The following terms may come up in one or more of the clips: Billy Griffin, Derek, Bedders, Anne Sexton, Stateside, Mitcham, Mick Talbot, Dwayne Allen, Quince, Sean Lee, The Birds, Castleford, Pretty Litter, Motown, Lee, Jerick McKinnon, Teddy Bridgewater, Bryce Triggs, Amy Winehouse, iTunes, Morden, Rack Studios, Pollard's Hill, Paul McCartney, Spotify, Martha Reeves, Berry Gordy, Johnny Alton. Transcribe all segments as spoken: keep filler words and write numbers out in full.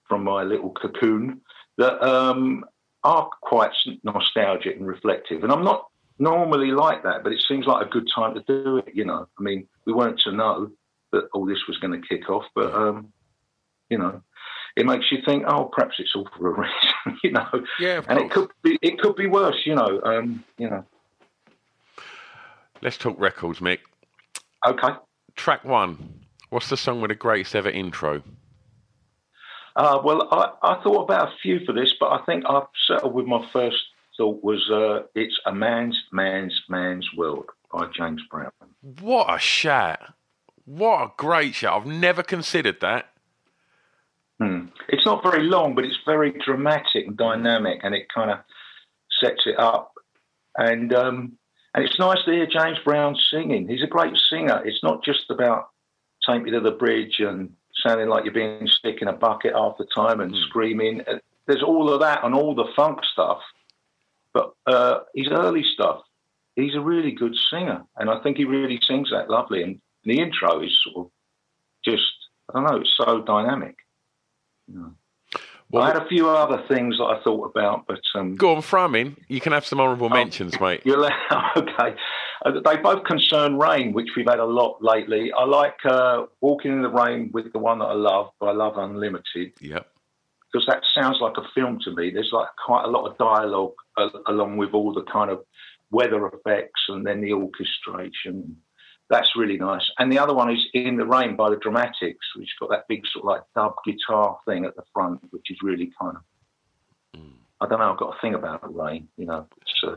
from my little cocoon, that um, are quite nostalgic and reflective. And I'm not normally like that, but it seems like a good time to do it, you know. I mean, we weren't to know that all this was going to kick off, but, um, you know, it makes you think, oh, perhaps it's all for a reason, you know. Yeah, of course. And it could be, it could be worse, you know, um, you know. Let's talk records, Mick. Okay. Track one. What's the song with the greatest ever intro? Uh, well, I, I thought about a few for this, but I think I've settled with my first thought was uh, it's A Man's, Man's, Man's World by James Brown. What a shout. What a great shout. I've never considered that. Hmm. It's not very long, but it's very dramatic and dynamic, and it kind of sets it up. And um, and it's nice to hear James Brown singing. He's a great singer. It's not just about Take Me to the Bridge and sounding like you're being sick in a bucket half the time and mm. screaming. There's all of that and all the funk stuff. But uh, his early stuff, he's a really good singer. And I think he really sings that lovely. And the intro is sort of just, I don't know, it's so dynamic. Yeah. Well, I had a few other things that I thought about, but... Um, go on, throw them in. You can have some honourable mentions, oh, mate. You're, okay. Uh, they both concern rain, which we've had a lot lately. I like uh, Walking in the Rain with the one that I love, by Love Unlimited. Yeah. Because that sounds like a film to me. There's like quite a lot of dialogue uh, along with all the kind of weather effects and then the orchestration. That's really nice. And the other one is In the Rain by The Dramatics, which got that big sort of like dub guitar thing at the front, which is really kind of, mm. I don't know, I've got a thing about rain, you know. It's a,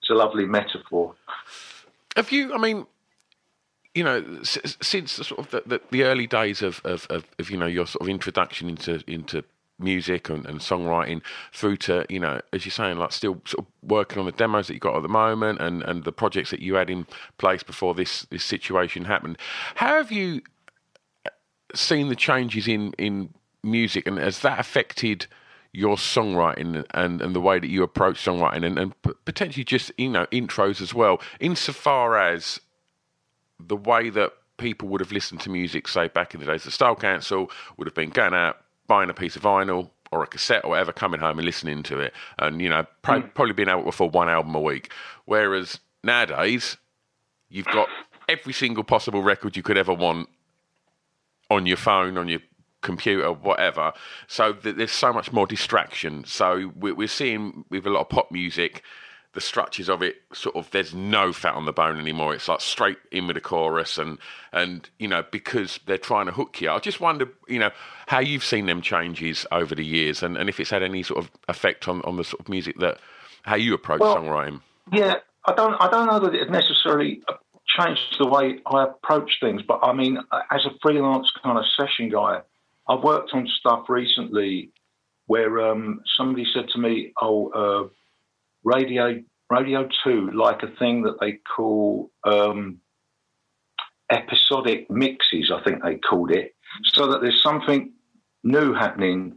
it's a lovely metaphor. Have you, I mean, you know, since, since the sort of the, the, the early days of, of, of, of, you know, your sort of introduction into, into music and, and songwriting through to, you know, as you're saying, like still sort of working on the demos that you got at the moment and, and the projects that you had in place before this, this situation happened. How have you seen the changes in, in music, and has that affected your songwriting and, and the way that you approach songwriting and, and potentially just, you know, intros as well, insofar as the way that people would have listened to music, say, back in the days? The Style Council would have been going out, buying a piece of vinyl or a cassette or whatever, coming home and listening to it, and, you know, pro- mm. probably being able to afford one album a week. Whereas nowadays, you've got every single possible record you could ever want on your phone, on your computer, whatever. So th- there's so much more distraction. So we're, we're seeing with a lot of pop music, the structures of it, sort of, there's no fat on the bone anymore. It's like straight in with the chorus, and, and you know, because they're trying to hook you. I just wonder, you know, how you've seen them changes over the years, and, and if it's had any sort of effect on, on the sort of music that how you approach well, songwriting? Yeah, I don't I don't know that it necessarily changed the way I approach things, but I mean, as a freelance kind of session guy, I've worked on stuff recently where um, somebody said to me, oh, uh, radio Radio two, like a thing that they call um, episodic mixes, I think they called it, so that there's something new happening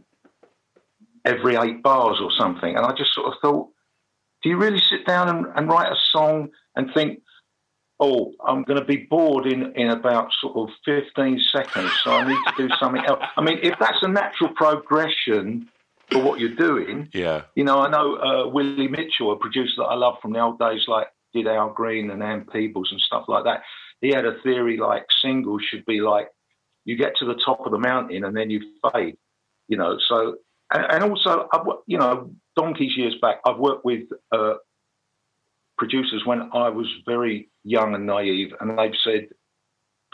every eight bars or something. And I just sort of thought, do you really sit down and, and write a song and think, oh, I'm going to be bored in, in about sort of fifteen seconds, so I need to do something else? I mean, if that's a natural progression for what you're doing, yeah. You know, I know uh, Willie Mitchell, a producer that I love from the old days, like did Al Green and Ann Peebles and stuff like that. He had a theory like singles should be like, you get to the top of the mountain and then you fade, you know. So, and, and also, I've, you know, donkeys years back, I've worked with uh, producers when I was very young and naive, and they've said,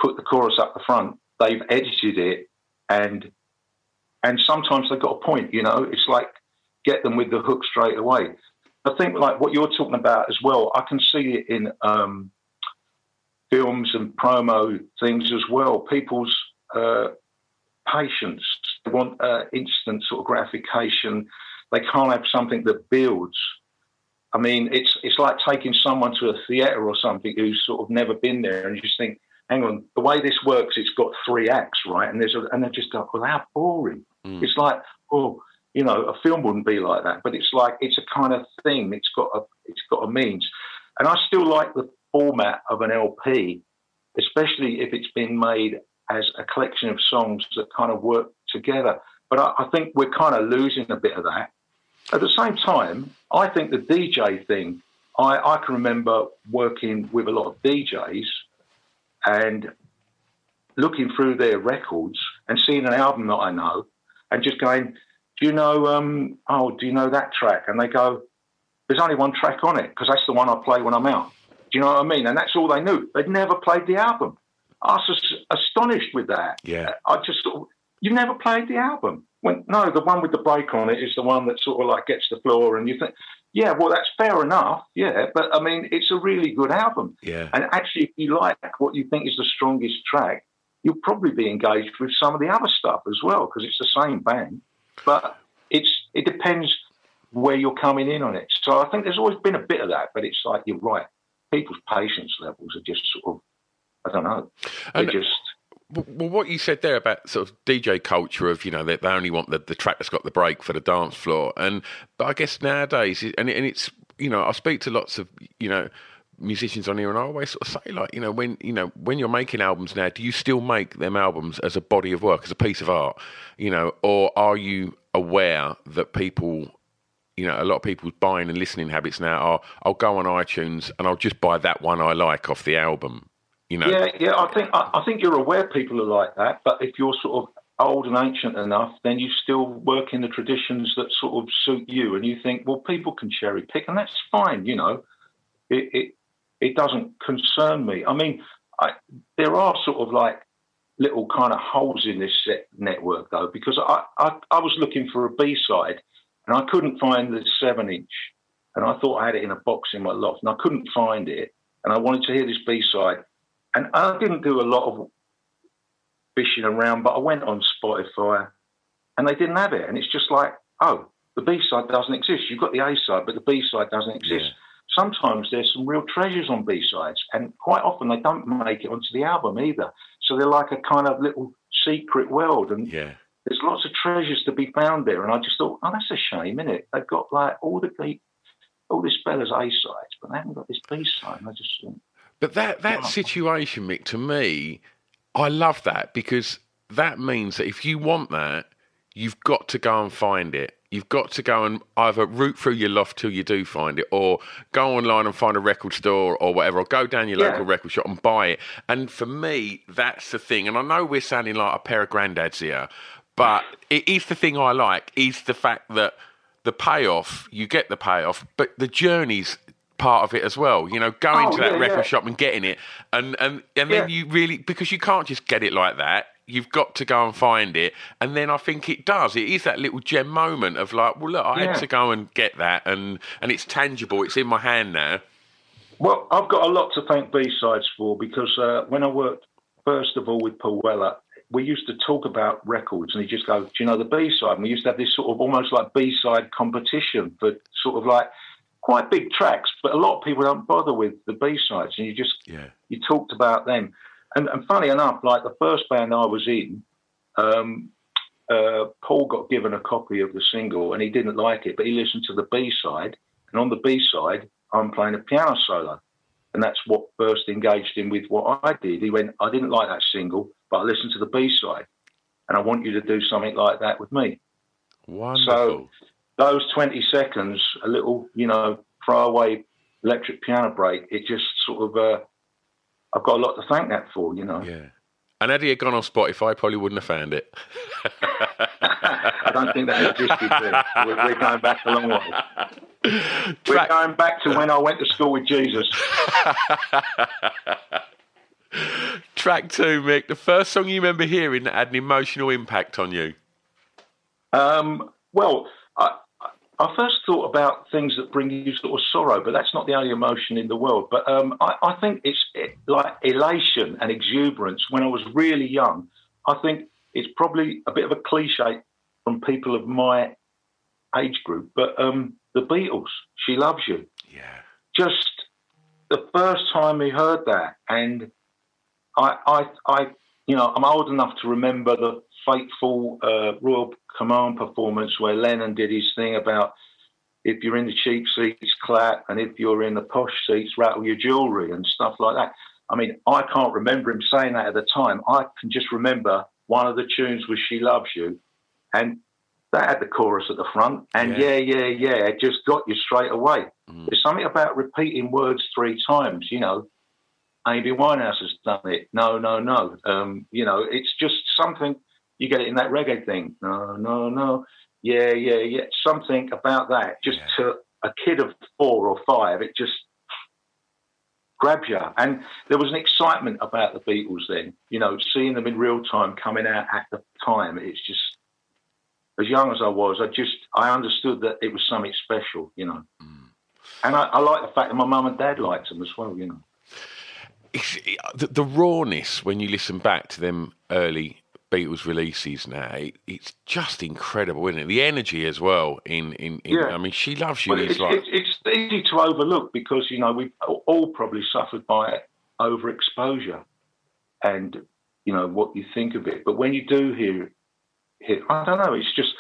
put the chorus up the front. They've edited it, and and sometimes they've got a point, you know. It's like, get them with the hook straight away. I think like what you're talking about as well, I can see it in um, films and promo things as well. People's uh, patience, they want uh, instant sort of gratification. They can't have something that builds. I mean, it's it's like taking someone to a theatre or something who's sort of never been there, and you just think, hang on, the way this works, it's got three acts, right? And there's a, and they just go, well, how boring. Mm. It's like, oh, you know, a film wouldn't be like that, but it's like it's a kind of thing. It's got a it's got a means, and I still like the format of an L P, especially if it's been made as a collection of songs that kind of work together. But I, I think we're kind of losing a bit of that. At the same time, I think the D J thing, I, I can remember working with a lot of D Js and looking through their records and seeing an album that I know and just going, do you know, um, oh, do you know that track? And they go, there's only one track on it because that's the one I play when I'm out. Do you know what I mean? And that's all they knew. They'd never played the album. I was astonished with that. Yeah, I just thought, you've never played the album? When, no, the one with the break on it is the one that sort of like gets the floor, and you think, yeah, well, that's fair enough, yeah, but I mean, it's a really good album. Yeah. And actually, if you like what you think is the strongest track, you'll probably be engaged with some of the other stuff as well, because it's the same band, but it's it depends where you're coming in on it. So I think there's always been a bit of that, but it's like, you're right, people's patience levels are just sort of, I don't know, they're and- just... Well, what you said there about sort of D J culture of, you know, they, they only want the, the track that's got the break for the dance floor. And but I guess nowadays, and, and it's, you know, I speak to lots of, you know, musicians on here, and I always sort of say, like, you know, when, you know, when you're making albums now, do you still make them albums as a body of work, as a piece of art, you know, or are you aware that people... You know, a lot of people's buying and listening habits now are, I'll go on iTunes and I'll just buy that one I like off the album, you know? Yeah, yeah, I think I, I think you're aware people are like that, but if you're sort of old and ancient enough, then you still work in the traditions that sort of suit you, and you think, well, people can cherry pick, and that's fine, you know. It it, it doesn't concern me. I mean, I, there are sort of like little kind of holes in this set network, though, because I, I, I was looking for a B-side, and I couldn't find the seven-inch. And I thought I had it in a box in my loft. And I couldn't find it. And I wanted to hear this B-side. And I didn't do a lot of fishing around, but I went on Spotify, and they didn't have it. And it's just like, oh, the B-side doesn't exist. You've got the A-side, but the B-side doesn't exist. Yeah. Sometimes there's some real treasures on B-sides. And quite often they don't make it onto the album either. So they're like a kind of little secret world. And yeah. There's lots of treasures to be found there, and I just thought, oh, that's a shame, isn't it? They've got like all the all this bella's A sides, but they haven't got this B side. I just thought, but that that oh. situation, Mick, to me, I love that, because that means that if you want that, you've got to go and find it. You've got to go and either root through your loft till you do find it, or go online and find a record store or whatever, or go down your yeah. local record shop and buy it. And for me, that's the thing. And I know we're sounding like a pair of granddads here. But it is the thing I like, is the fact that the payoff, you get the payoff, but the journey's part of it as well. You know, going oh, to that yeah, record yeah. shop and getting it. And, and, and then yeah. you really, because you can't just get it like that. you've got to go and find it. And then I think it does. It is that little gem moment of like, well, look, I yeah. had to go and get that. And, and it's tangible. It's in my hand now. Well, I've got a lot to thank B-Sides for, because uh, when I worked, first of all, with Paul Weller, we used to talk about records and he'd just go, do you know the B-side? And we used to have this sort of almost like B-side competition for sort of like quite big tracks, but a lot of people don't bother with the B-sides. And you just, yeah. you talked about them. And, and funny enough, like the first band I was in, um, uh, Paul got given a copy of the single and he didn't like it, but he listened to the B-side. And on the B-side, I'm playing a piano solo. And that's what first engaged him with what I did. He went, I didn't like that single, but I listened to the B-side. And I want you to do something like that with me. Wonderful. So those twenty seconds, a little, you know, throwaway electric piano break, it just sort of... Uh, I've got a lot to thank that for, you know. Yeah. And had he had gone on Spotify, probably wouldn't have found it. I don't think that existed then. We're going back a long way. We're going back to when I went to school with Jesus. Track two, Mick. The first song you remember hearing that had an emotional impact on you? Um, well, I, I first thought about things that bring you sort of sorrow, but that's not the only emotion in the world. But um, I, I think it's like elation and exuberance. When I was really young, I think it's probably a bit of a cliche from people of my age group, but um, the Beatles, She Loves You. Yeah. Just the first time we heard that, and I, I, I you know, I'm old enough to remember the fateful uh, Royal Command performance where Lennon did his thing about if you're in the cheap seats, clap, and if you're in the posh seats, rattle your jewellery and stuff like that. I mean, I can't remember him saying that at the time. I can just remember one of the tunes was She Loves You, and that had the chorus at the front, and yeah, yeah, yeah, yeah it just got you straight away. Mm. There's something about repeating words three times, you know. Amy Winehouse has done it. No, no, no. Um, you know, it's just something, you get it in that reggae thing. No, no, no. Yeah, yeah, yeah. Something about that, just yeah. to a kid of four or five, it just grabs you. And there was an excitement about the Beatles then, you know, seeing them in real time coming out at the time. It's just, as young as I was, I just, I understood that it was something special, you know. Mm. And I, I like the fact that my mum and dad liked them as well, you know. It's, the, the rawness when you listen back to them early Beatles releases now, it, it's just incredible, isn't it? The energy as well in, in, in yeah. I mean, She Loves You. Well, it's, like... it's, it's easy to overlook because, you know, we've all probably suffered by overexposure and, you know, what you think of it. But when you do hear it, I don't know, it's just,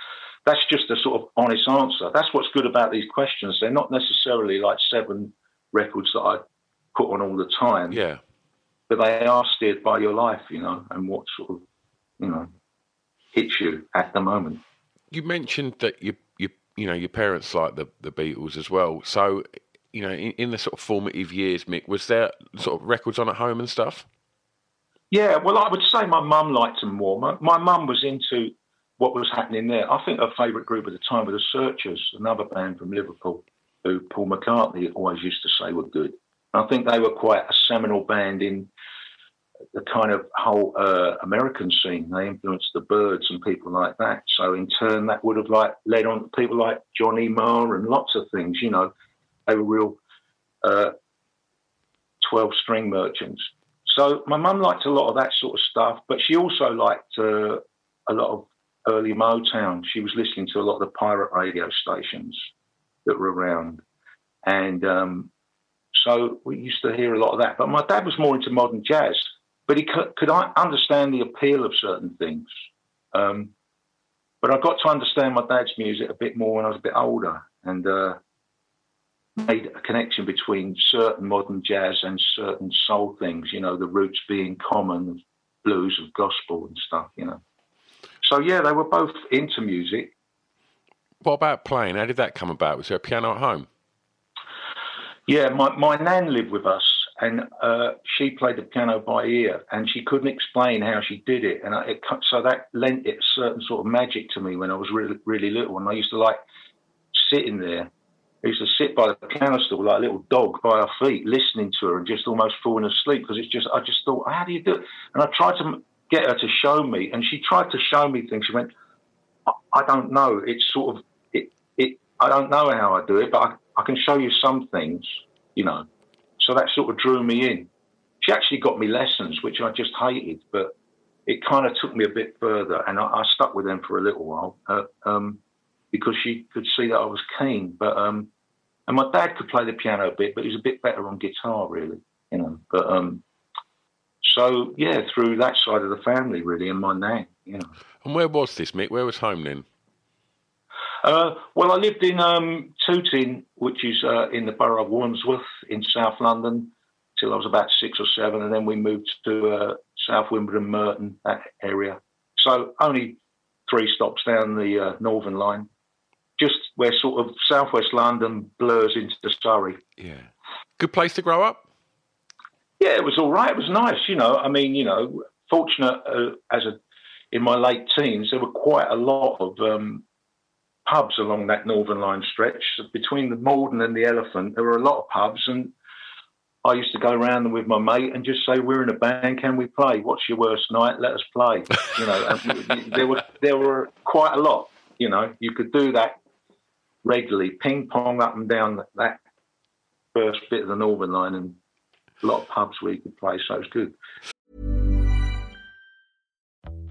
that's just a sort of honest answer. That's what's good about these questions. They're not necessarily like seven records that I put on all the time. Yeah. But they are steered by your life, you know, and what sort of, you know, hits you at the moment. You mentioned that you, you, you know, your parents liked the, the Beatles as well. So, you know, in, in the sort of formative years, Mick, was there sort of records on at home and stuff? Yeah, well, I would say my mum liked them more. My, my mum was into what was happening there. I think her favourite group at the time were the Searchers, another band from Liverpool, who Paul McCartney always used to say were good. And I think they were quite a seminal band in the kind of whole uh, American scene. They influenced the Birds and people like that. So in turn, that would have like led on to people like Johnny Marr and lots of things, you know. They were real uh, twelve-string merchants. So my mum liked a lot of that sort of stuff, but she also liked uh, a lot of early Motown. She was listening to a lot of the pirate radio stations that were around. And um, so we used to hear a lot of that. But my dad was more into modern jazz. But he could, could I understand the appeal of certain things. Um, but I got to understand my dad's music a bit more when I was a bit older and uh, made a connection between certain modern jazz and certain soul things, you know, the roots being common, blues and gospel and stuff, you know. So, yeah, they were both into music. What about playing? How did that come about? Was there a piano at home? Yeah, my, my nan lived with us. And uh, she played the piano by ear, and she couldn't explain how she did it. And I, it, so that lent it a certain sort of magic to me when I was really, really little. And I used to, like, sit in there. I used to sit by the piano stool like a little dog by her feet, listening to her and just almost falling asleep because it's just, I just thought, how do you do it? And I tried to get her to show me. And she tried to show me things. She went, I, I don't know. It's sort of, it, it, I don't know how I do it, but I, I can show you some things, you know. So that sort of drew me in. She actually got me lessons, which I just hated, but it kind of took me a bit further. And I, I stuck with them for a little while uh, um, because she could see that I was keen. But um, and my dad could play the piano a bit, but he was a bit better on guitar, really, you know. But um, so, yeah, through that side of the family, really, and my nan, you know. And where was this, Mick? Where was home then? Uh, well, I lived in um, Tooting, which is uh, in the borough of Wandsworth in South London, till I was about six or seven, and then we moved to uh, South Wimbledon, Merton, that area. So only three stops down the uh, Northern Line, just where sort of southwest London blurs into Surrey. Yeah, good place to grow up. Yeah, it was all right. It was nice, you know. I mean, you know, fortunate uh, as a in my late teens, there were quite a lot of um, pubs along that Northern Line stretch between the Morden and the Elephant. There were a lot of pubs and. I used to go around with my mate and just say, "We're in a band. Can we play? What's your worst night? Let us play." You know, and there were there were quite a lot. You know, you could do that regularly, ping pong up and down that first bit of the Northern Line, and a lot of pubs where you could play. So it's good.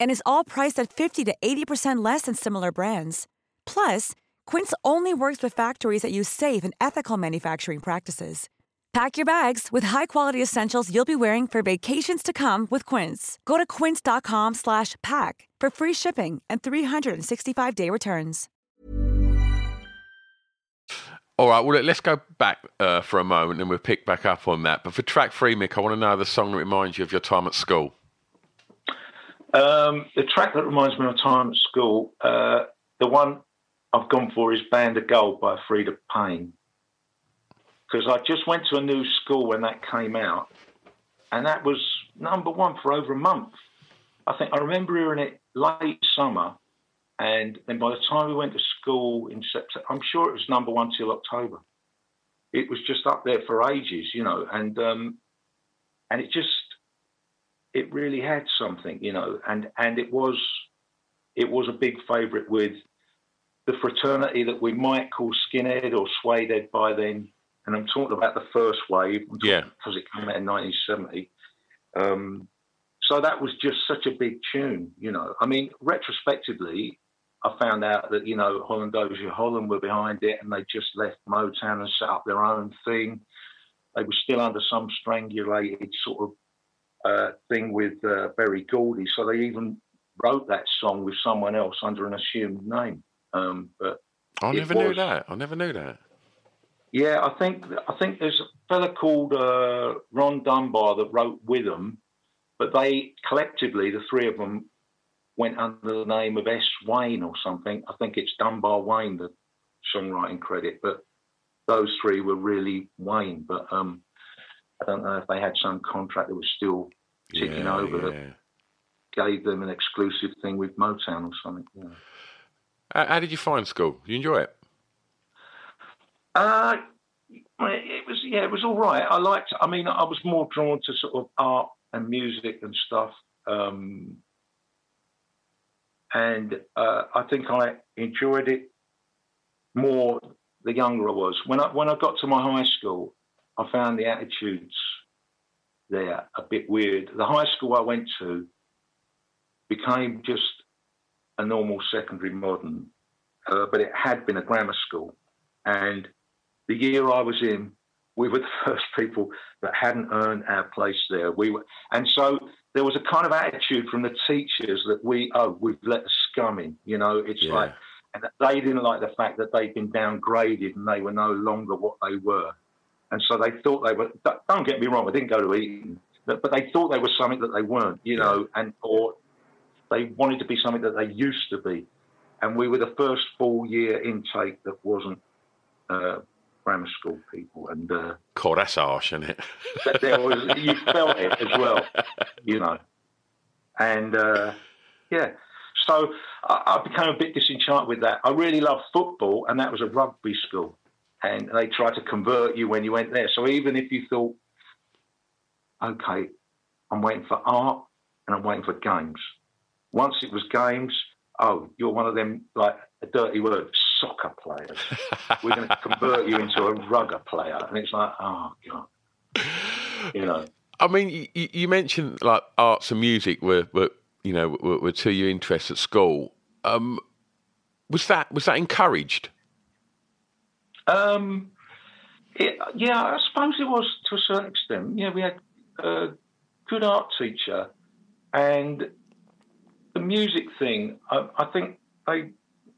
And is all priced at fifty to eighty percent less than similar brands. Plus, Quince only works with factories that use safe and ethical manufacturing practices. Pack your bags with high-quality essentials you'll be wearing for vacations to come with Quince. Go to quince.com slash pack for free shipping and three sixty-five day returns. All right, well, let's go back uh, for a moment and we'll pick back up on that. But for track three, Mick, I want to know the song that reminds you of your time at school. Um, the track that reminds me of time at school, uh, the one I've gone for is Band of Gold by Frida Payne. Because I just went to a new school when that came out, and that was number one for over a month. I think I remember hearing it late summer, and then by the time we went to school in September, I'm sure it was number one till October. It was just up there for ages, you know, and um, and it just... It really had something, you know, and, and it was it was a big favourite with the fraternity that we might call skinhead or suedehead by then. And I'm talking about the first wave, yeah, because it came out in nineteen seventy. Um, so that was just such a big tune, you know. I mean, retrospectively, I found out that, you know, Hollandosia Holland were behind it and they just left Motown and set up their own thing. They were still under some strangulated sort of Uh, thing with uh, Berry Gordy, so they even wrote that song with someone else under an assumed name. Um, but I never was, knew that. I never knew that. Yeah, I think I think there's a fella called uh, Ron Dunbar that wrote with them, but they collectively, the three of them, went under the name of S. Wayne or something. I think it's Dunbar Wayne, the songwriting credit, but those three were really Wayne. But um, I don't know if they had some contract that was still ticking yeah, over yeah. that gave them an exclusive thing with Motown or something. You know. how, how did you find school? Did you enjoy it? Uh, it was yeah, it was all right. I liked. I mean, I was more drawn to sort of art and music and stuff. Um, and uh, I think I enjoyed it more the younger I was. When I when I got to my high school, I found the attitudes there a bit weird. The high school I went to became just a normal secondary modern, uh, but it had been a grammar school. And the year I was in, we were the first people that hadn't earned our place there. We were, and so there was a kind of attitude from the teachers that we, oh, we've let the scum in, you know, it's yeah. like, and they didn't like the fact that they'd been downgraded and they were no longer what they were. And so they thought they were, don't get me wrong, I didn't go to Eton, but they thought they were something that they weren't, you know, and or they wanted to be something that they used to be. And we were the first full-year intake that wasn't uh, grammar school people. And uh, God, that's harsh, isn't it? There was, you felt it as well, you know. And, uh, yeah, so I, I became a bit disenchanted with that. I really loved football, and that was a rugby school. And they tried to convert you when you went there. So even if you thought, okay, I'm waiting for art and I'm waiting for games. Once it was games, oh, you're one of them, like a dirty word, soccer players. We're going to convert you into a rugger player. And it's like, oh, God. You know. I mean, you, you mentioned like arts and music were, were you know, were, were two your interests at school. Um, was that was that encouraged? Um, it, yeah, I suppose it was to a certain extent. Yeah, we had a good art teacher, and the music thing, I, I think they,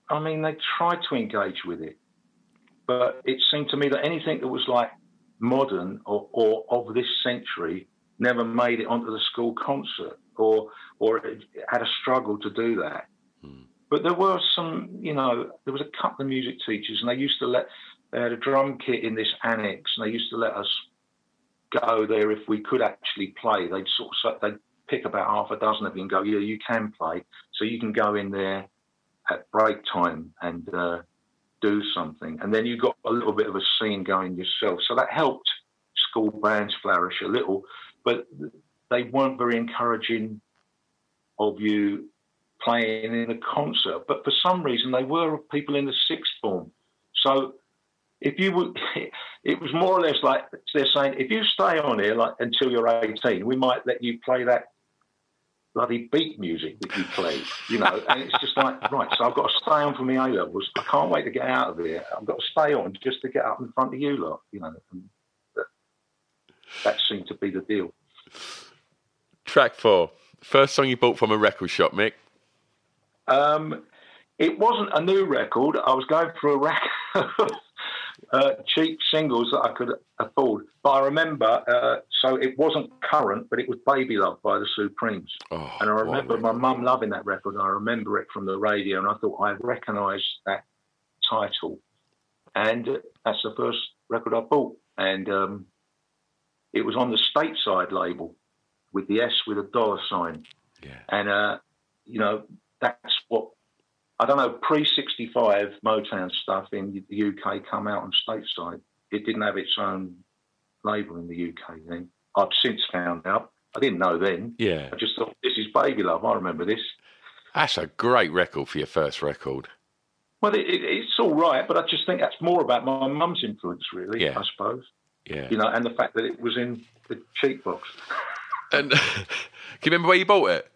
I mean, they tried to engage with it, but it seemed to me that anything that was like modern or, or of this century never made it onto the school concert, or or it had a struggle to do that. Hmm. But there were some, you know, there was a couple of music teachers, and they used to let, they had a drum kit in this annex, and they used to let us go there if we could actually play. They'd sort of, they'd pick about half a dozen of you and go, yeah, you can play, so you can go in there at break time and uh, do something. And then you got a little bit of a scene going yourself. So that helped school bands flourish a little, but they weren't very encouraging of you playing in a concert. But for some reason, they were people in the sixth form. So if you would, it was more or less like they're saying, if you stay on here like until you're eighteen, we might let you play that bloody beat music that you play, you know. And it's just like, right, so I've got to stay on for my A-levels. I can't wait to get out of here. I've got to stay on just to get up in front of you lot, you know. And that, that seemed to be the deal. Track four. First song you bought from a record shop, Mick. Um, it wasn't a new record. I was going for a rack of uh, cheap singles that I could afford. But I remember, uh, so it wasn't current, but it was Baby Love by the Supremes. Oh, and I remember wow. my mum loving that record. And I remember it from the radio, and I thought I recognised that title. And uh, that's the first record I bought. And um, it was on the Stateside label with the S with a dollar sign. Yeah. And, uh, you know, that's what, I don't know, pre sixty-five Motown stuff in the U K come out on Stateside. It didn't have its own label in the U K then. I've since found out. I didn't know then. Yeah. I just thought, this is Baby Love. I remember this. That's a great record for your first record. Well, it, it, it's all right, but I just think that's more about my mum's influence, really, yeah. I suppose. Yeah. You know, and the fact that it was in the cheap box. And can you remember where you bought it?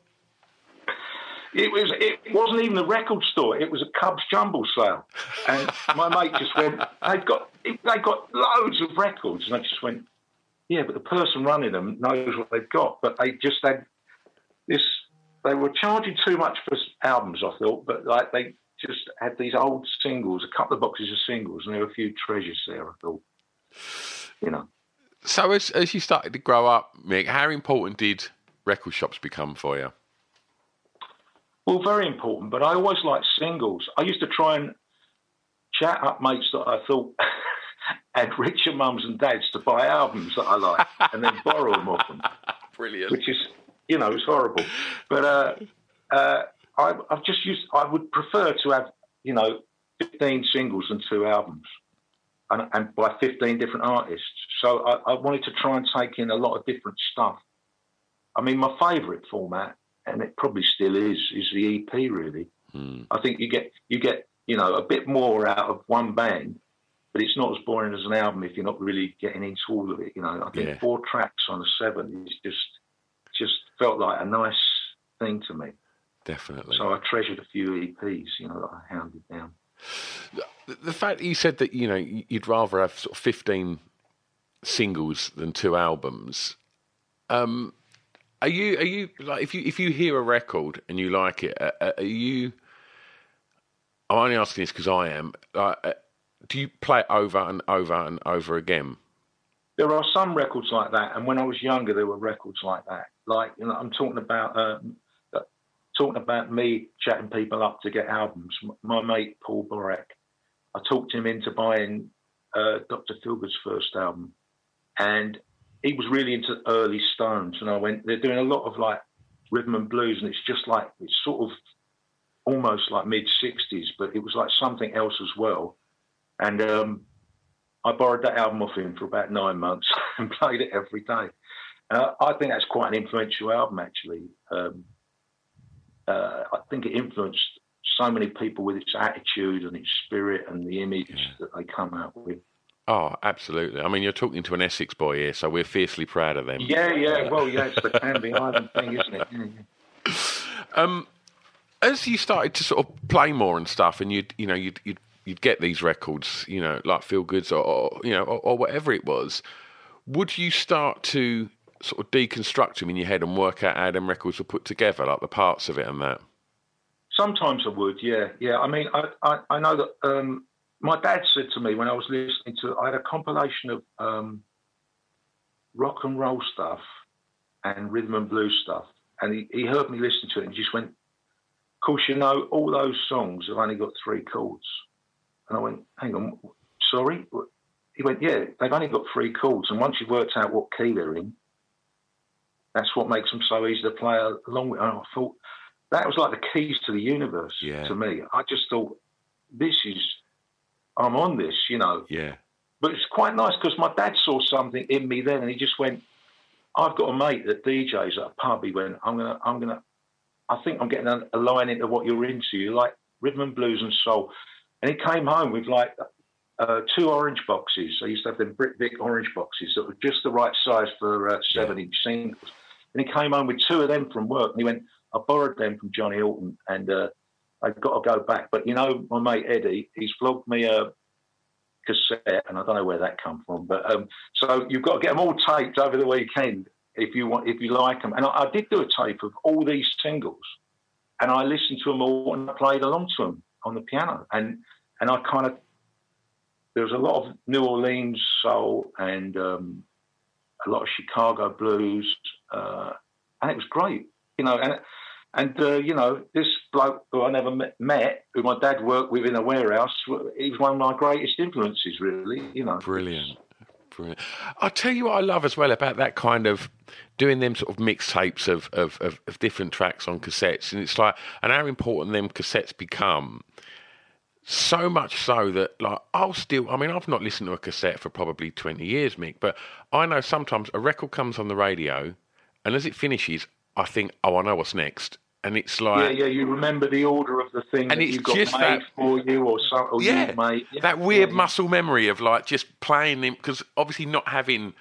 It was. It wasn't even a record store. It was a Cubs jumble sale, and my mate just went, "They've got, they've got loads of records," and I just went, "Yeah, but the person running them knows what they've got." But they just had this. They were charging too much for albums, I thought, but like they just had these old singles, a couple of boxes of singles, and there were a few treasures there, I thought, you know. So as as you started to grow up, Mick, how important did record shops become for you? Well, very important, but I always liked singles. I used to try and chat up mates that I thought had richer mums and dads to buy albums that I liked and then borrow them off them. Brilliant. Which is, you know, it's horrible. But uh, uh, I, I've just used, I would prefer to have, you know, fifteen singles and two albums and, and by fifteen different artists. So I, I wanted to try and take in a lot of different stuff. I mean, my favourite format, and it probably still is, is the E P, really. Hmm. I think you get, you get, you know, a bit more out of one band, but it's not as boring as an album if you're not really getting into all of it, you know. I think yeah. four tracks on a seven is just, just felt like a nice thing to me. Definitely. So I treasured a few E Ps, you know, that I hounded down. The, the fact that you said that, you know, you'd rather have sort of fifteen singles than two albums. Um, are you are you like if you if you hear a record and you like it, are, are you? I'm only asking this because I am. Uh, do you play it over and over and over again? There are some records like that, and when I was younger, there were records like that. Like, you know, I'm talking about. Um, Talking about me chatting people up to get albums. My mate Paul Borak, I talked him into buying uh, Doctor Philgood's first album, and he was really into early Stones. And I went, they're doing a lot of like rhythm and blues, and it's just like it's sort of almost like mid sixties, but it was like something else as well. And um, I borrowed that album off him for about nine months and played it every day. And I, I think that's quite an influential album, actually. Um, Uh, I think it influenced so many people with its attitude and its spirit and the image yeah. that they come out with. Oh, absolutely. I mean, you're talking to an Essex boy here, so we're fiercely proud of them. Yeah, yeah. Well, yeah, it's the Canby Island thing, isn't it? Yeah. Um, as you started to sort of play more and stuff, and you'd, you know, you'd, you'd, you'd get these records, you know, like Feel Goods or, or you know, or, or whatever it was, would you start to sort of deconstruct them in your head and work out how them records were put together, like the parts of it and that? Sometimes I would, yeah. Yeah, I mean, I, I, I know that um, my dad said to me when I was listening to, I had a compilation of um, rock and roll stuff and rhythm and blues stuff. And he, he heard me listen to it and just went, of course, you know, all those songs have only got three chords. And I went, hang on, sorry? He went, yeah, they've only got three chords. And once you've worked out what key they're in, that's what makes them so easy to play along with. And I thought that was like the keys to the universe yeah. to me. I just thought, this is, I'm on this, you know. Yeah. But it's quite nice because my dad saw something in me then, and he just went, I've got a mate that D Js at a pub. He went, I'm gonna, I'm gonna, I think I'm getting a, a line into what you're into. You like rhythm and blues and soul. And he came home with like uh, two orange boxes. I used to have them Brit Vic orange boxes that were just the right size for uh, seven yeah. inch singles. And he came home with two of them from work, and he went, I borrowed them from Johnny Alton, and uh, I've got to go back. But, you know, my mate Eddie, he's vlogged me a cassette, and I don't know where that come from. But um, so you've got to get them all taped over the weekend if you want, if you like them. And I, I did do a tape of all these singles, and I listened to them all, and I played along to them on the piano. And, and I kind of, there was a lot of New Orleans soul and um, a lot of Chicago blues. Uh, and it was great, you know, and, and uh, you know, this bloke who I never met, who my dad worked with in a warehouse, he was one of my greatest influences, really, you know. Brilliant, brilliant. I'll tell you what I love as well about that kind of, doing them sort of mixtapes of, of, of, of different tracks on cassettes, and it's like, and how important them cassettes become, so much so that, like, I'll still, I mean, I've not listened to a cassette for probably twenty years, Mick, but I know sometimes a record comes on the radio, and as it finishes, I think, oh, I know what's next. And it's like... Yeah, yeah, you remember the order of the thing and that you got made that, for you or something. Or yeah, you made, yeah, that weird yeah, yeah. muscle memory of, like, just playing them. Because obviously not having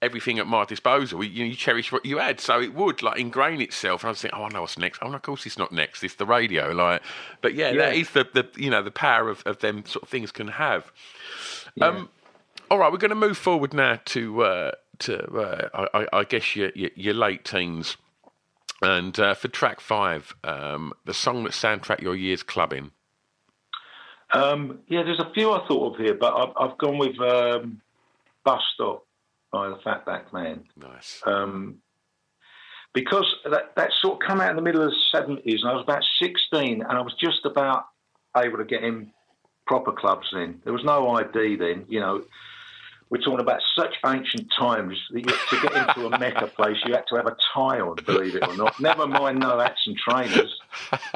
everything at my disposal, you, you cherish what you had. So it would, like, ingrain itself. And I was thinking, oh, I know what's next. Oh, no, of course it's not next. It's the radio. Like, But, yeah, yeah. that is the, the, you know, the power of, of them sort of things can have. Yeah. Um, all right, we're going to move forward now to... Uh, To uh, I, I guess your, your, your late teens, and uh, for track five, um, the song that soundtracked your years clubbing. Um, yeah, there's a few I thought of here, but I've, I've gone with um, "Bus Stop" by the Fatback Man. Nice, um, because that, that sort of come out in the middle of the seventies, and I was about sixteen, and I was just about able to get in proper clubs then. There was no I D then, you know. We're talking about such ancient times that you, to get into a mecca place, you had to have a tie on, believe it or not. Never mind no hats and trainers.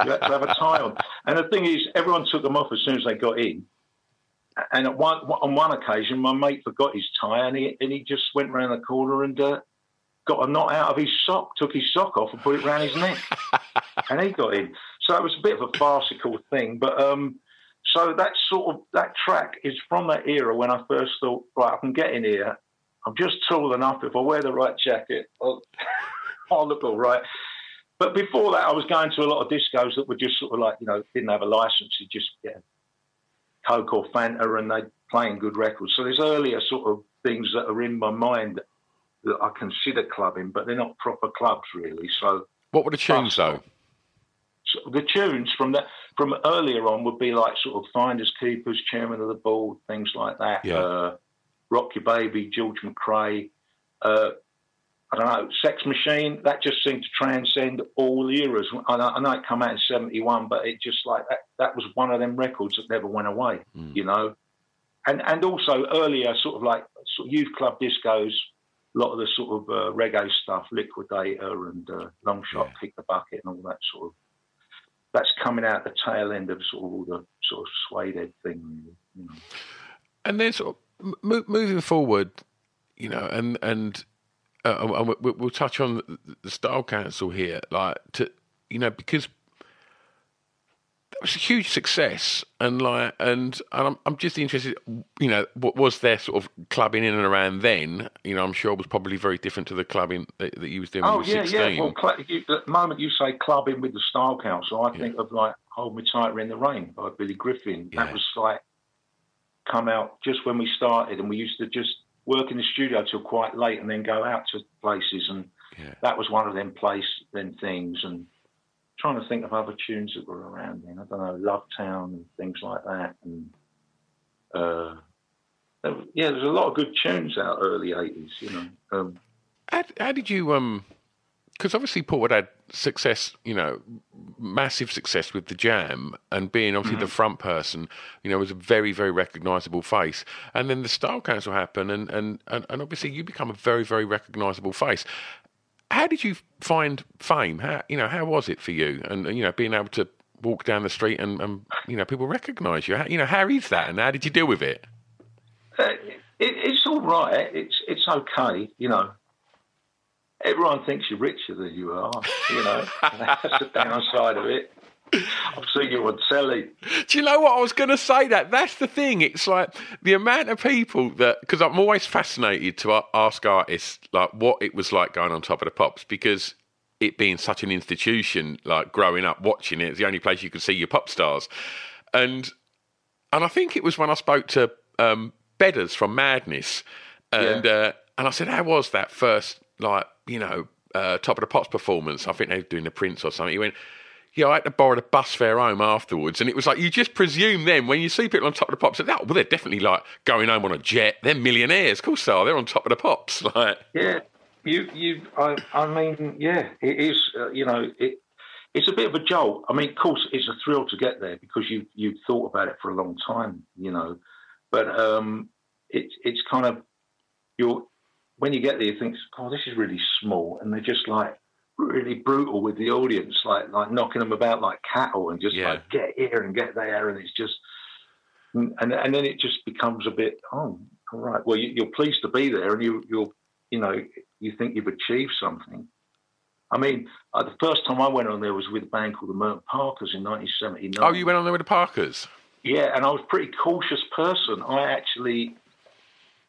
You had to have a tie on. And the thing is, everyone took them off as soon as they got in. And at one, on one occasion, my mate forgot his tie, and he, and he just went round the corner and uh, got a knot out of his sock, took his sock off and put it round his neck. And he got in. So it was a bit of a farcical thing, but... Um, So that sort of, that track is from that era when I first thought, right, I can get in here. I'm just tall enough. If I wear the right jacket, I'll, I'll look all right. But before that, I was going to a lot of discos that were just sort of like, you know, didn't have a license. You just get yeah, Coke or Fanta and they're playing good records. So there's earlier sort of things that are in my mind that I consider clubbing, but they're not proper clubs really. So what were the tunes though? So the tunes from the, from earlier on would be like sort of Finders Keepers, Chairman of the Board, things like that. Yeah. Uh, Rock Your Baby, George McRae, uh, I don't know, Sex Machine, that just seemed to transcend all eras. I know, I know it came out in seventy-one, but it just like, that, that was one of them records that never went away, mm. you know. And and also earlier sort of like sort of youth club discos, a lot of the sort of uh, reggae stuff, Liquidator and uh, Long Shot, yeah. Kick the Bucket and all that sort of, that's coming out the tail end of sort of all the sort of Suede thing, you know. And then sort of mo- moving forward, you know, and, and, Uh, we'll touch on the Style Council here, like to you know, because that was a huge success, and like, and, and I'm, I'm just interested, you know, what was there sort of clubbing in and around then? You know, I'm sure it was probably very different to the clubbing that, that you was doing. Oh when you were yeah, sixteen. yeah. Well, cl- you, the moment you say clubbing with the Style Council, I yeah. think of like "Hold Me Tighter in the Rain" by Billy Griffin. Yeah. That was like come out just when we started, and we used to just work in the studio till quite late and then go out to places, and yeah. that was one of them place, them things, and trying to think of other tunes that were around then. I don't know, Love Town and things like that. And uh, there was, yeah, there's a lot of good tunes out early eighties, you know. Um, how, how did you, um, because obviously Portwood had success, you know, massive success with the Jam, and being obviously mm-hmm. the front person, you know, was a very, very recognisable face. And then the Style Council happened, and, and, and, and obviously you become a very, very recognisable face. How did you find fame? How, you know, how was it for you? And, you know, being able to walk down the street and, and you know, people recognise you. How, you know, how is that, and how did you deal with it? Uh, it it's all right. It's it's okay, you know. Everyone thinks you're richer than you are, you know. That's the downside of it. I've seen you on telly. Do you know what I was going to say? That that's the thing. It's like the amount of people that, because I'm always fascinated to ask artists like what it was like going on Top of the Pops, because it being such an institution, like growing up watching it, it's the only place you could see your pop stars. And and I think it was when I spoke to um, Bedders from Madness, and yeah. uh, and I said, how was that first? Like, you know, uh, Top of the Pops performance. I think they were doing the Prince or something. He went, yeah, I had to borrow the bus fare home afterwards. And it was like, you just presume then, when you see people on Top of the Pops, that, oh, well, they're definitely, like, going home on a jet. They're millionaires. Of course they are. They're on Top of the Pops. Like, yeah, you, you. I, I mean, yeah, it is, uh, you know, it. it's a bit of a jolt. I mean, of course, it's a thrill to get there because you, you've thought about it for a long time, you know. But um, it, it's kind of, you're... when you get there, you think, oh, this is really small. And they're just, like, really brutal with the audience, like like knocking them about like cattle and just, yeah. like, get here and get there. And it's just... And and then it just becomes a bit, oh, all right. Well, you, you're pleased to be there and you you're you know, you think you've achieved something. I mean, uh, the first time I went on there was with a band called the Merton Parkers in nineteen seventy-nine. Oh, you went on there with the Parkers? Yeah, and I was a pretty cautious person. I actually...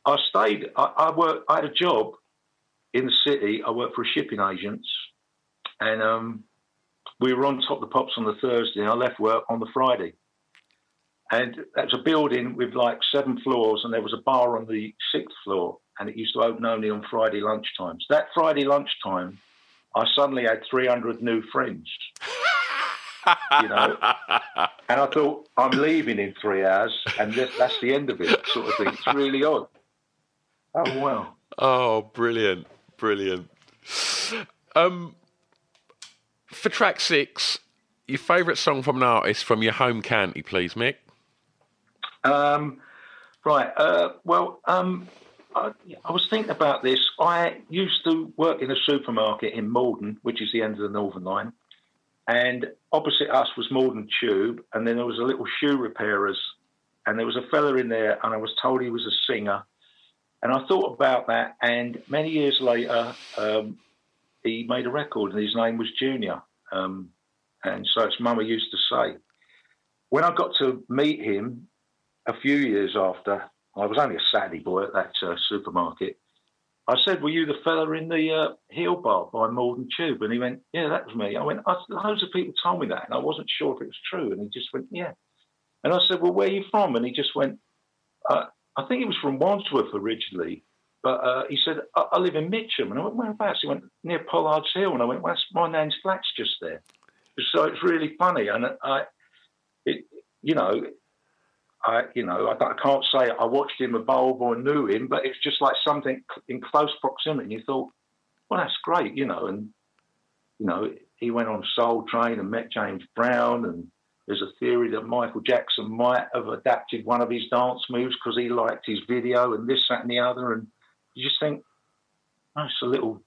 I stayed, I, I worked, I had a job in the city. I worked for a shipping agent, and um, we were on Top of the Pops on the Thursday, and I left work on the Friday. And that was a building with like seven floors, and there was a bar on the sixth floor, and it used to open only on Friday lunchtimes. That Friday lunchtime, I suddenly had three hundred new friends, you know, and I thought, I'm leaving in three hours, and this, that's the end of it, sort of thing. It's really odd. Oh, wow. Oh, brilliant. Brilliant. Um, for track six, your favourite song from an artist from your home county, please, Mick. Um, right. Uh, well, um, I, I was thinking about this. I used to work in a supermarket in Morden, which is the end of the Northern Line. And opposite us was Morden Tube. And then there was a little shoe repairers. And there was a fella in there, and I was told he was a singer. And I thought about that, and many years later, um, he made a record, and his name was Junior. Um, and so it's Mama used to say. When I got to meet him a few years after, I was only a Saturday boy at that uh, supermarket, I said, were you the fella in the uh, heel bar by Morden Tube? And he went, yeah, that was me. I went, loads of people told me that, and I wasn't sure if it was true. And he just went, yeah. And I said, well, where are you from? And he just went, uh, I think he was from Wandsworth originally, but uh, he said, I-, I live in Mitcham. And I went, whereabouts? He went, near Pollard's Hill. And I went, well, that's my nan's flat's just there. So it's really funny. And I, it, you know... I, you know, I, I can't say I watched him evolve or knew him, but it's just like something in close proximity. And you thought, well, that's great, you know. And, you know, he went on Soul Train and met James Brown. And there's a theory that Michael Jackson might have adapted one of his dance moves because he liked his video and this, that, and the other. And you just think, oh, it's a little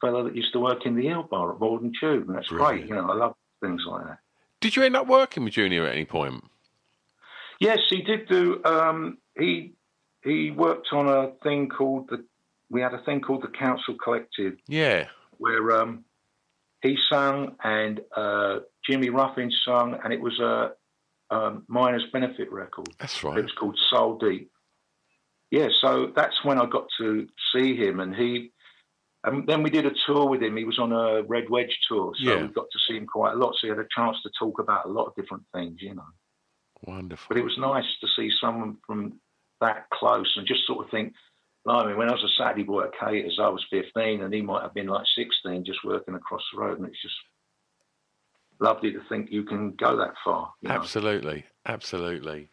fellow that used to work in the Eel Bar at Morden Tube. And that's Brilliant. Great. You know, I love things like that. Did you end up working with Junior at any point? Yes, he did do. Um, he he worked on a thing called the. We had a thing called the Council Collective. Yeah, where um, he sung and uh, Jimmy Ruffin sung, and it was a, a miners' benefit record. That's right. It was called Soul Deep. Yeah, so that's when I got to see him, and he. And then we did a tour with him. He was on a Red Wedge tour, so yeah. we got to see him quite a lot. So he had a chance to talk about a lot of different things, you know. Wonderful. But it was nice to see someone from that close and just sort of think, I mean, when I was a Saturday boy at Cater's, I was fifteen and he might have been like sixteen just working across the road. And it's just lovely to think you can go that far. You know? Absolutely. Absolutely.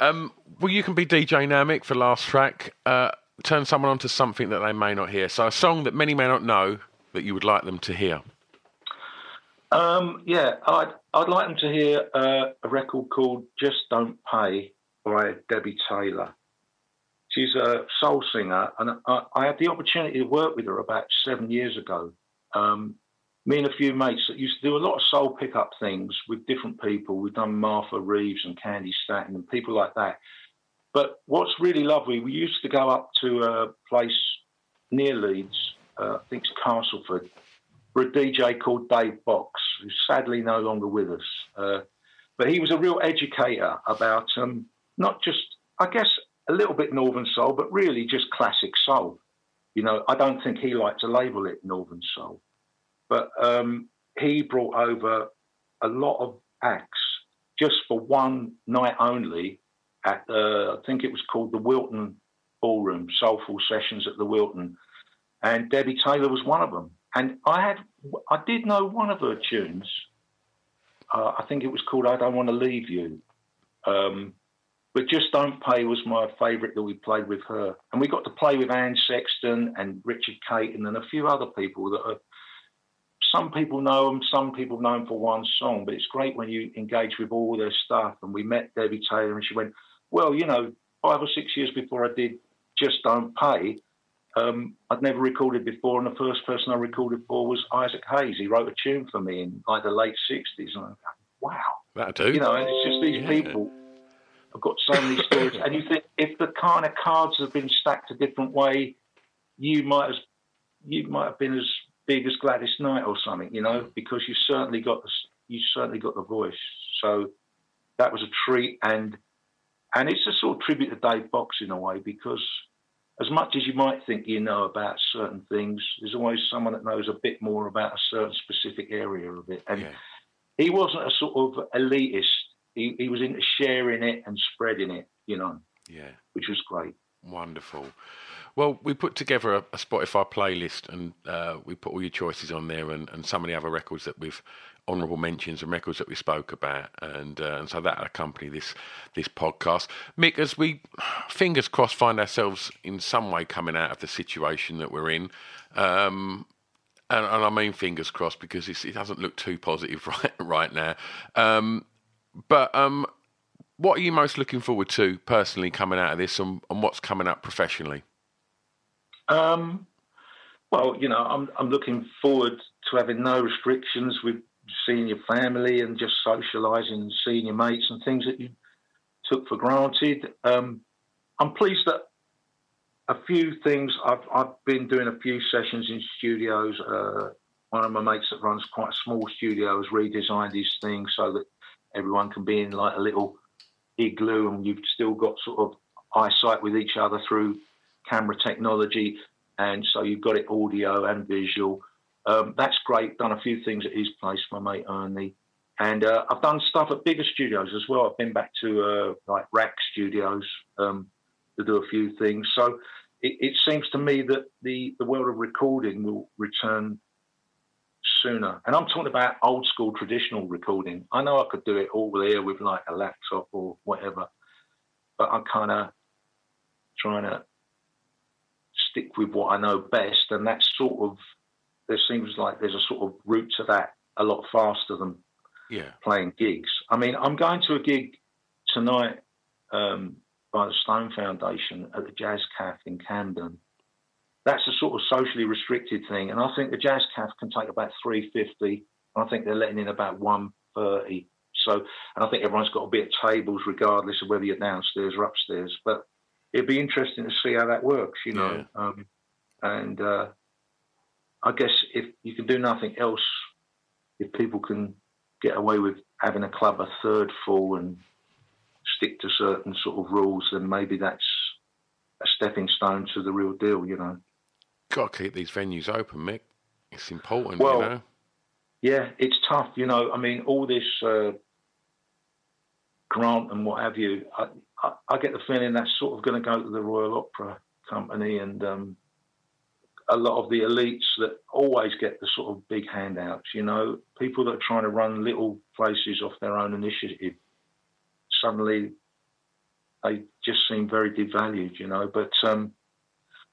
Um, well, you can be D J now, Mick, for last track. Uh, turn someone onto something that they may not hear. So a song that many may not know that you would like them to hear. Um, yeah, I'd, I'd like them to hear uh, a record called Just Don't Pay by Debbie Taylor. She's a soul singer, and I, I had the opportunity to work with her about seven years ago. Um, me and a few mates that used to do a lot of soul pickup things with different people. We've done Martha Reeves and Candy Staten and people like that. But what's really lovely, we used to go up to a place near Leeds, uh, I think it's Castleford, for a D J called Dave Box, who's sadly no longer with us. Uh, but he was a real educator about um, not just, I guess, a little bit Northern Soul, but really just classic soul. You know, I don't think he liked to label it Northern Soul. But um, he brought over a lot of acts just for one night only at, uh, I think it was called the Wilton Ballroom, Soulful Sessions at the Wilton. And Debbie Taylor was one of them. And I had, I did know one of her tunes. Uh, I think it was called "I Don't Want to Leave You," um, but "Just Don't Pay" was my favourite that we played with her. And we got to play with Anne Sexton and Richard Caton and a few other people that are. Some people know them, some people know them for one song. But it's great when you engage with all their stuff. And we met Debbie Taylor, and she went, "Well, you know, five or six years before I did Just Don't Pay." Um, I'd never recorded before, and the first person I recorded for was Isaac Hayes. He wrote a tune for me in like the late sixties, and I was like, wow. That'll do. You know, and it's just these yeah. people have got so many stories. And you think if the kind of cards have been stacked a different way, you might as you might have been as big as Gladys Knight or something, you know, because you certainly got the, you certainly got the voice. So that was a treat, and and it's a sort of tribute to Dave Box in a way, because as much as you might think you know about certain things, there's always someone that knows a bit more about a certain specific area of it. And yeah. he wasn't a sort of elitist. He, he was into sharing it and spreading it, you know, yeah, which was great. Wonderful. Well, we put together a, a Spotify playlist, and uh, we put all your choices on there, and, and some of the other records that we've honourable mentions and records that we spoke about, and uh, and so that'll accompany this this podcast. Mick, as we, fingers crossed, find ourselves in some way coming out of the situation that we're in, um, and, and I mean fingers crossed because it's, it doesn't look too positive right right now. Um, but um, what are you most looking forward to personally coming out of this, and, and what's coming up professionally? Um, well, you know, I'm I'm looking forward to having no restrictions with seeing your family and just socialising and seeing your mates and things that you took for granted. Um, I'm pleased that a few things, I've, I've been doing a few sessions in studios. Uh, one of my mates that runs quite a small studio has redesigned his thing so that everyone can be in like a little igloo, and you've still got sort of eyesight with each other through camera technology. and so you've got it audio and visual. Um, that's great. Done a few things at his place, my mate Ernie. And uh, I've done stuff at bigger studios as well. I've been back to uh, like Rack Studios um, to do a few things. So it, it seems to me that the, the world of recording will return sooner. And I'm talking about old school traditional recording. I know I could do it all there with like a laptop or whatever, but I'm kind of trying to stick with what I know best. And that sort of, there seems like there's a sort of route to that a lot faster than yeah. playing gigs. I mean, I'm going to a gig tonight um, by the Stone Foundation at the Jazz Cafe in Camden. That's a sort of socially restricted thing. And I think the Jazz Cafe can take about three fifty. And I think they're letting in about one thirty. So, and I think everyone's got to be at tables regardless of whether you're downstairs or upstairs. But it'd be interesting to see how that works, you know. Yeah. Um, and uh, I guess if you can do nothing else, if people can get away with having a club a third full and stick to certain sort of rules, then maybe that's a stepping stone to the real deal, you know. Got to keep these venues open, Mick. It's important, well, you know. Yeah, it's tough, you know. I mean, all this uh, grant and what have you, I, I, I get the feeling that's sort of going to go to the Royal Opera Company and um, a lot of the elites that always get the sort of big handouts, you know, people that are trying to run little places off their own initiative, suddenly they just seem very devalued, you know. But um,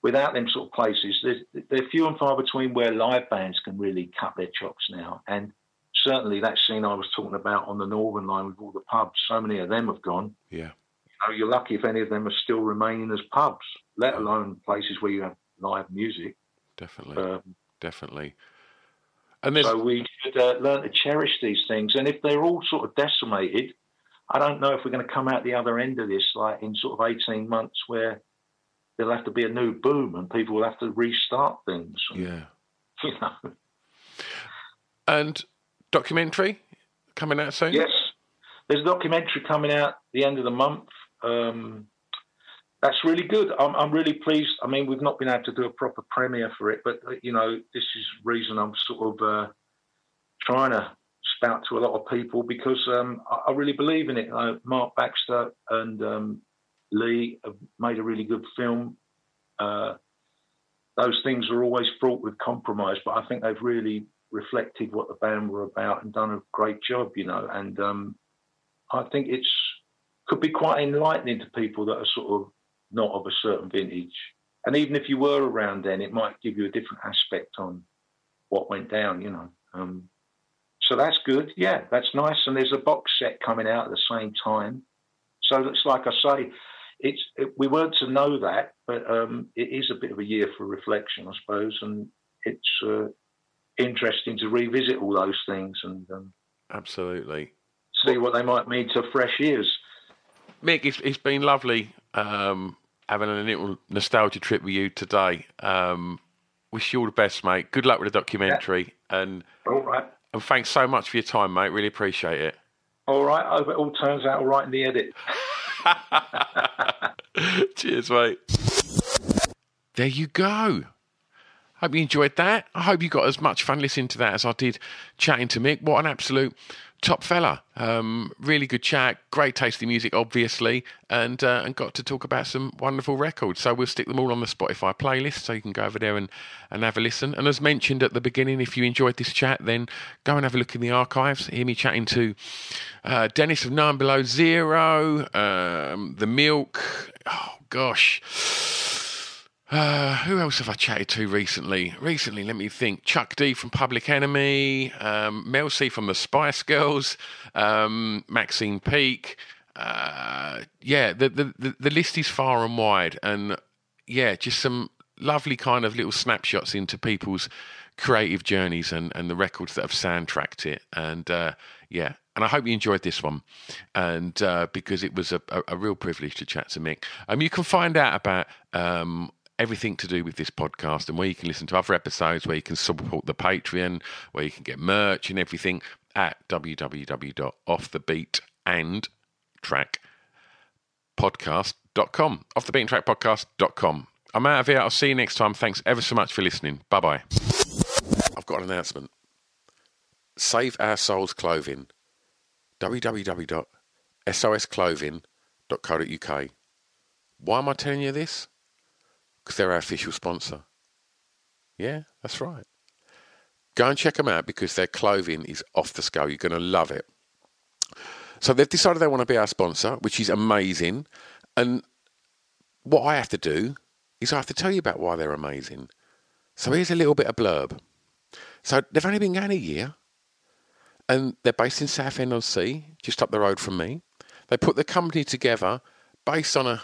without them sort of places, they're, they're few and far between where live bands can really cut their chops now. And certainly that scene I was talking about on the Northern Line with all the pubs, so many of them have gone. Yeah. You know, you're lucky if any of them are still remaining as pubs, let alone places where you have live music. Definitely, um, definitely. And then, so we should uh, learn to cherish these things. And if they're all sort of decimated, I don't know if we're going to come out the other end of this, like in sort of eighteen months where there'll have to be a new boom and people will have to restart things. And, yeah. You know. And documentary coming out soon? Yes. There's a documentary coming out the end of the month. Um, that's really good. I'm, I'm really pleased. I mean, we've not been able to do a proper premiere for it, but, you know, this is the reason I'm sort of uh, trying to spout to a lot of people because um, I, I really believe in it. Uh, Mark Baxter and um, Lee have made a really good film. Uh, those things are always fraught with compromise, but I think they've really reflected what the band were about and done a great job, you know, and... Um, I think it's could be quite enlightening to people that are sort of not of a certain vintage. And even if you were around then, it might give you a different aspect on what went down, you know. Um, so that's good. Yeah, that's nice. And there's a box set coming out at the same time. So it's like I say, it's it, we weren't to know that, but um, it is a bit of a year for reflection, I suppose. And it's uh, interesting to revisit all those things. And um, absolutely. See what they might mean to fresh ears. Mick, it's, it's been lovely um, having a little nostalgia trip with you today. Um, wish you all the best, mate. Good luck with the documentary. Yeah. And all right. And thanks so much for your time, mate. Really appreciate it. All right. I hope it all turns out all right in the edit. Cheers, mate. There you go. Hope you enjoyed that. I hope you got as much fun listening to that as I did chatting to Mick. What an absolute... top fella, um, really good chat, great taste in music, obviously, and uh, and got to talk about some wonderful records. So we'll stick them all on the Spotify playlist, so you can go over there and, and have a listen. And as mentioned at the beginning, if you enjoyed this chat, then go and have a look in the archives. Hear me chatting to uh, Dennis of Nine Below Zero, um, The Milk, oh gosh... Uh, who else have I chatted to recently? Recently, let me think. Chuck D from Public Enemy, um, Mel C from the Spice Girls, um, Maxine Peake. Uh, yeah, the, the the list is far and wide. And yeah, just some lovely kind of little snapshots into people's creative journeys and, and the records that have soundtracked it. And uh, yeah, and I hope you enjoyed this one, and uh, because it was a, a, a real privilege to chat to Mick. Um, you can find out about... Um, everything to do with this podcast and where you can listen to other episodes, where you can support the Patreon, where you can get merch and everything at w w w dot off the beat and track podcast dot com. off the beaten track podcast dot com. I'm out of here. I'll see you next time. Thanks ever so much for listening. Bye-bye. I've got an announcement. Save Our Souls Clothing. w w w dot s o s clothing dot co dot u k. Why am I telling you this? Because they're our official sponsor. Yeah, that's right. Go and check them out because their clothing is off the scale. You're going to love it. So they've decided they want to be our sponsor, which is amazing. And what I have to do is I have to tell you about why they're amazing. So here's a little bit of blurb. So they've only been going a year, and they're based in Southend-on-Sea, just up the road from me. They put the company together based on a,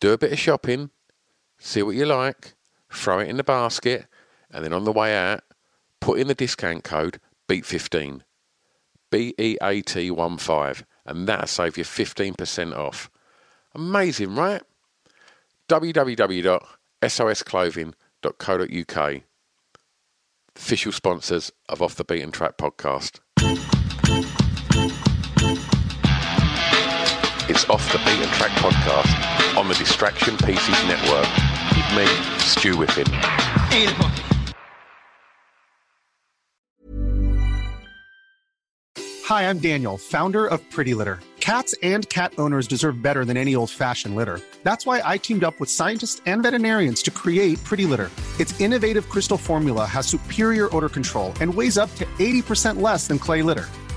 do a bit of shopping, see what you like, throw it in the basket, and then on the way out, put in the discount code B E A T fifteen, B E A T fifteen, and that'll save you fifteen percent off. Amazing, right? w w w dot s o s clothing dot co dot u k. Official sponsors of Off The Beaten Track Podcast. It's Off The Beaten Track Podcast on the Distraction Pieces Network with me, Stu Whiffin. Hi, I'm Daniel, founder of Pretty Litter. Cats and cat owners deserve better than any old-fashioned litter. That's why I teamed up with scientists and veterinarians to create Pretty Litter. Its innovative crystal formula has superior odor control and weighs up to eighty percent less than clay litter.